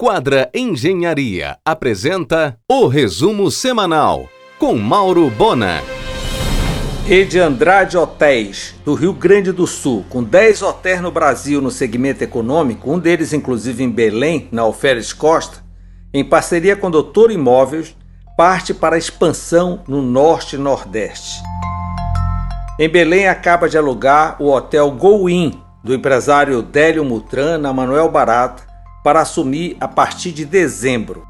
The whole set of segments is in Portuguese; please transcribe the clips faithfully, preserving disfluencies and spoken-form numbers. Quadra Engenharia apresenta o Resumo Semanal, com Mauro Bona. Rede Andrade Hotéis, do Rio Grande do Sul, com dez hotéis no Brasil no segmento econômico, um deles inclusive em Belém, na Alferes Costa, em parceria com o Doutor Imóveis, parte para a expansão no Norte e Nordeste. Em Belém acaba de alugar o Hotel Gol, do empresário Délio Mutran, na Manuel Barata, para assumir a partir de dezembro.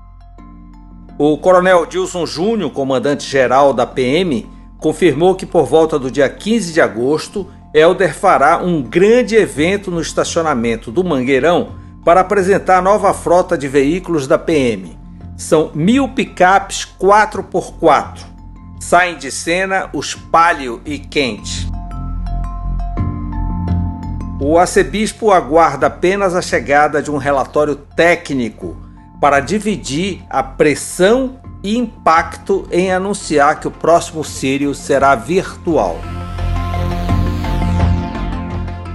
O coronel Dilson Júnior, comandante-geral da P M, confirmou que por volta do dia quinze de agosto, Helder fará um grande evento no estacionamento do Mangueirão para apresentar a nova frota de veículos da P M. São mil picapes quatro por quatro. Saem de cena os Palio e Quente. O arcebispo aguarda apenas a chegada de um relatório técnico para dividir a pressão e impacto em anunciar que o próximo Círio será virtual.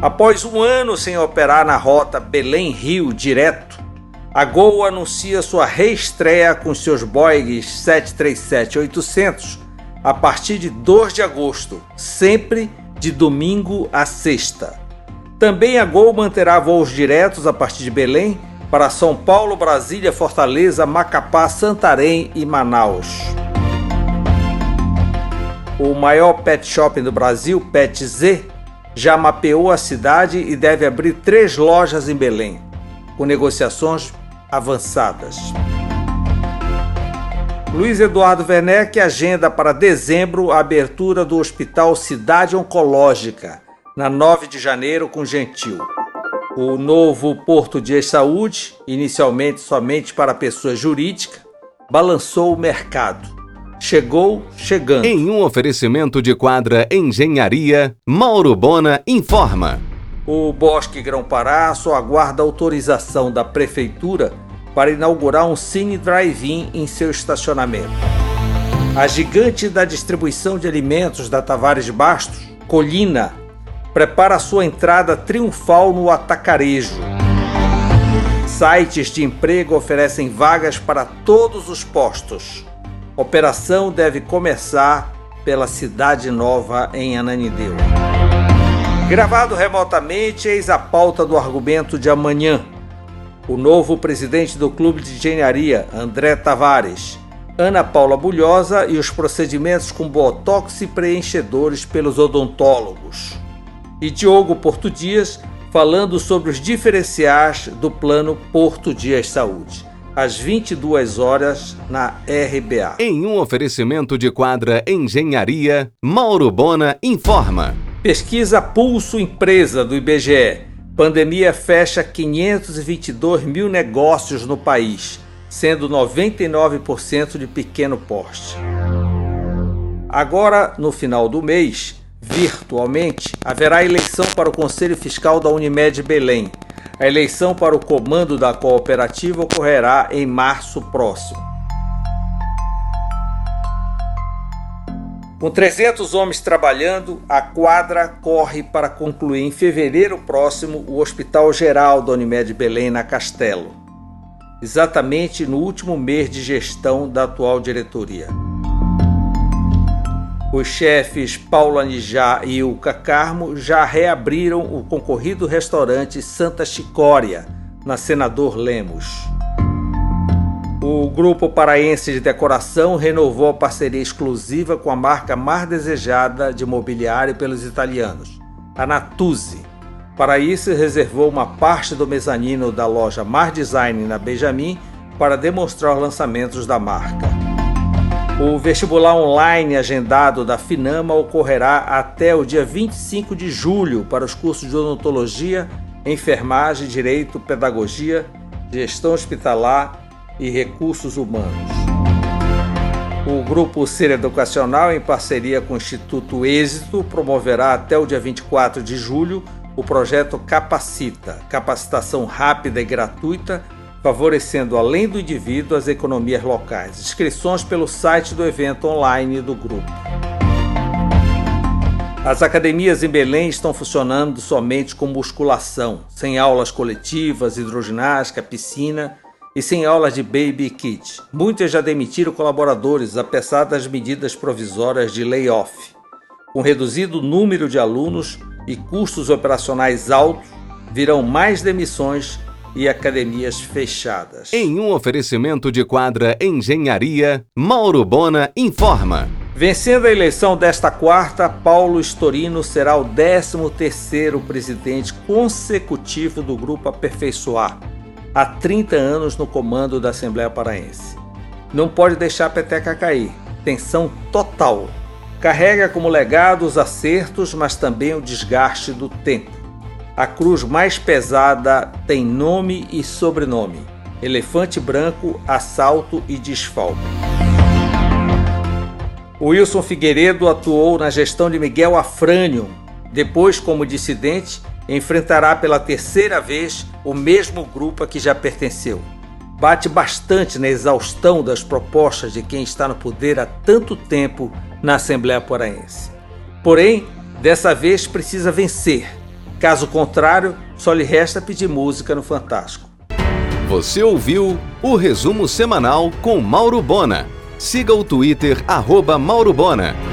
Após um ano sem operar na rota Belém-Rio direto, a Gol anuncia sua reestreia com seus Boeing sete três sete oitocentos a partir de dois de agosto, sempre de domingo a sexta. Também a Gol manterá voos diretos a partir de Belém para São Paulo, Brasília, Fortaleza, Macapá, Santarém e Manaus. O maior pet shopping do Brasil, Petz, já mapeou a cidade e deve abrir três lojas em Belém, com negociações avançadas. Luiz Eduardo Werneck agenda para dezembro a abertura do Hospital Cidade Oncológica, na nove de janeiro, com Gentil. O novo Porto Dias Saúde, inicialmente somente para pessoa jurídica, balançou o mercado. Chegou chegando. Em um oferecimento de Quadra Engenharia, Mauro Bona informa. O Bosque Grão-Pará só aguarda autorização da Prefeitura para inaugurar um Cine Drive-In em seu estacionamento. A gigante da distribuição de alimentos da Tavares Bastos, Colina, prepara sua entrada triunfal no Atacarejo. Sites de emprego oferecem vagas para todos os postos. Operação deve começar pela Cidade Nova, em Ananindeua. Gravado remotamente, eis a pauta do argumento de amanhã. O novo presidente do Clube de Engenharia, André Tavares, Ana Paula Bulhosa e os procedimentos com botox e preenchedores pelos odontólogos. E Diogo Porto Dias falando sobre os diferenciais do Plano Porto Dias Saúde, às vinte e duas horas na R B A. Em um oferecimento de Quadra Engenharia, Mauro Bona informa. Pesquisa Pulso Empresa do I B G E. Pandemia fecha quinhentos e vinte e dois mil negócios no país, sendo noventa e nove por cento de pequeno porte. Agora, no final do mês, virtualmente, haverá eleição para o Conselho Fiscal da Unimed Belém. A eleição para o comando da cooperativa ocorrerá em março próximo. Com trezentos homens trabalhando, a Quadra corre para concluir em fevereiro próximo o Hospital Geral da Unimed Belém, na Castelo, exatamente no último mês de gestão da atual diretoria. Os chefes Paula Nijá e Ilka Carmo já reabriram o concorrido restaurante Santa Chicória, na Senador Lemos. O grupo paraense de decoração renovou a parceria exclusiva com a marca mais desejada de mobiliário pelos italianos, a Natuzzi. Para isso, reservou uma parte do mezanino da loja Mar Design, na Benjamin, para demonstrar os lançamentos da marca. O vestibular online agendado da Finama ocorrerá até o dia vinte e cinco de julho para os cursos de odontologia, enfermagem, direito, pedagogia, gestão hospitalar e recursos humanos. O Grupo Ser Educacional, em parceria com o Instituto Êxito, promoverá até o dia vinte e quatro de julho o projeto Capacita, capacitação rápida e gratuita, favorecendo, além do indivíduo, as economias locais. Inscrições pelo site do evento online do grupo. As academias em Belém estão funcionando somente com musculação, sem aulas coletivas, hidroginástica, piscina e sem aulas de Baby Kit. Muitas já demitiram colaboradores, apesar das medidas provisórias de layoff. Com reduzido número de alunos e custos operacionais altos, virão mais demissões e academias fechadas. Em um oferecimento de Quadra Engenharia, Mauro Bona informa. Vencendo a eleição desta quarta, Paulo Storino será o décimo terceiro presidente consecutivo do Grupo Aperfeiçoar, há trinta anos no comando da Assembleia Paraense. Não pode deixar a peteca cair, tensão total. Carrega como legado os acertos, mas também o desgaste do tempo. A cruz mais pesada tem nome e sobrenome: elefante branco, assalto e desfalque. Wilson Figueiredo atuou na gestão de Miguel Afrânio. Depois, como dissidente, enfrentará pela terceira vez o mesmo grupo a que já pertenceu. Bate bastante na exaustão das propostas de quem está no poder há tanto tempo na Assembleia Paraense. Porém, dessa vez precisa vencer. Caso contrário, só lhe resta pedir música no Fantástico. Você ouviu o resumo semanal com Mauro Bona. Siga o Twitter, arroba Mauro Bona.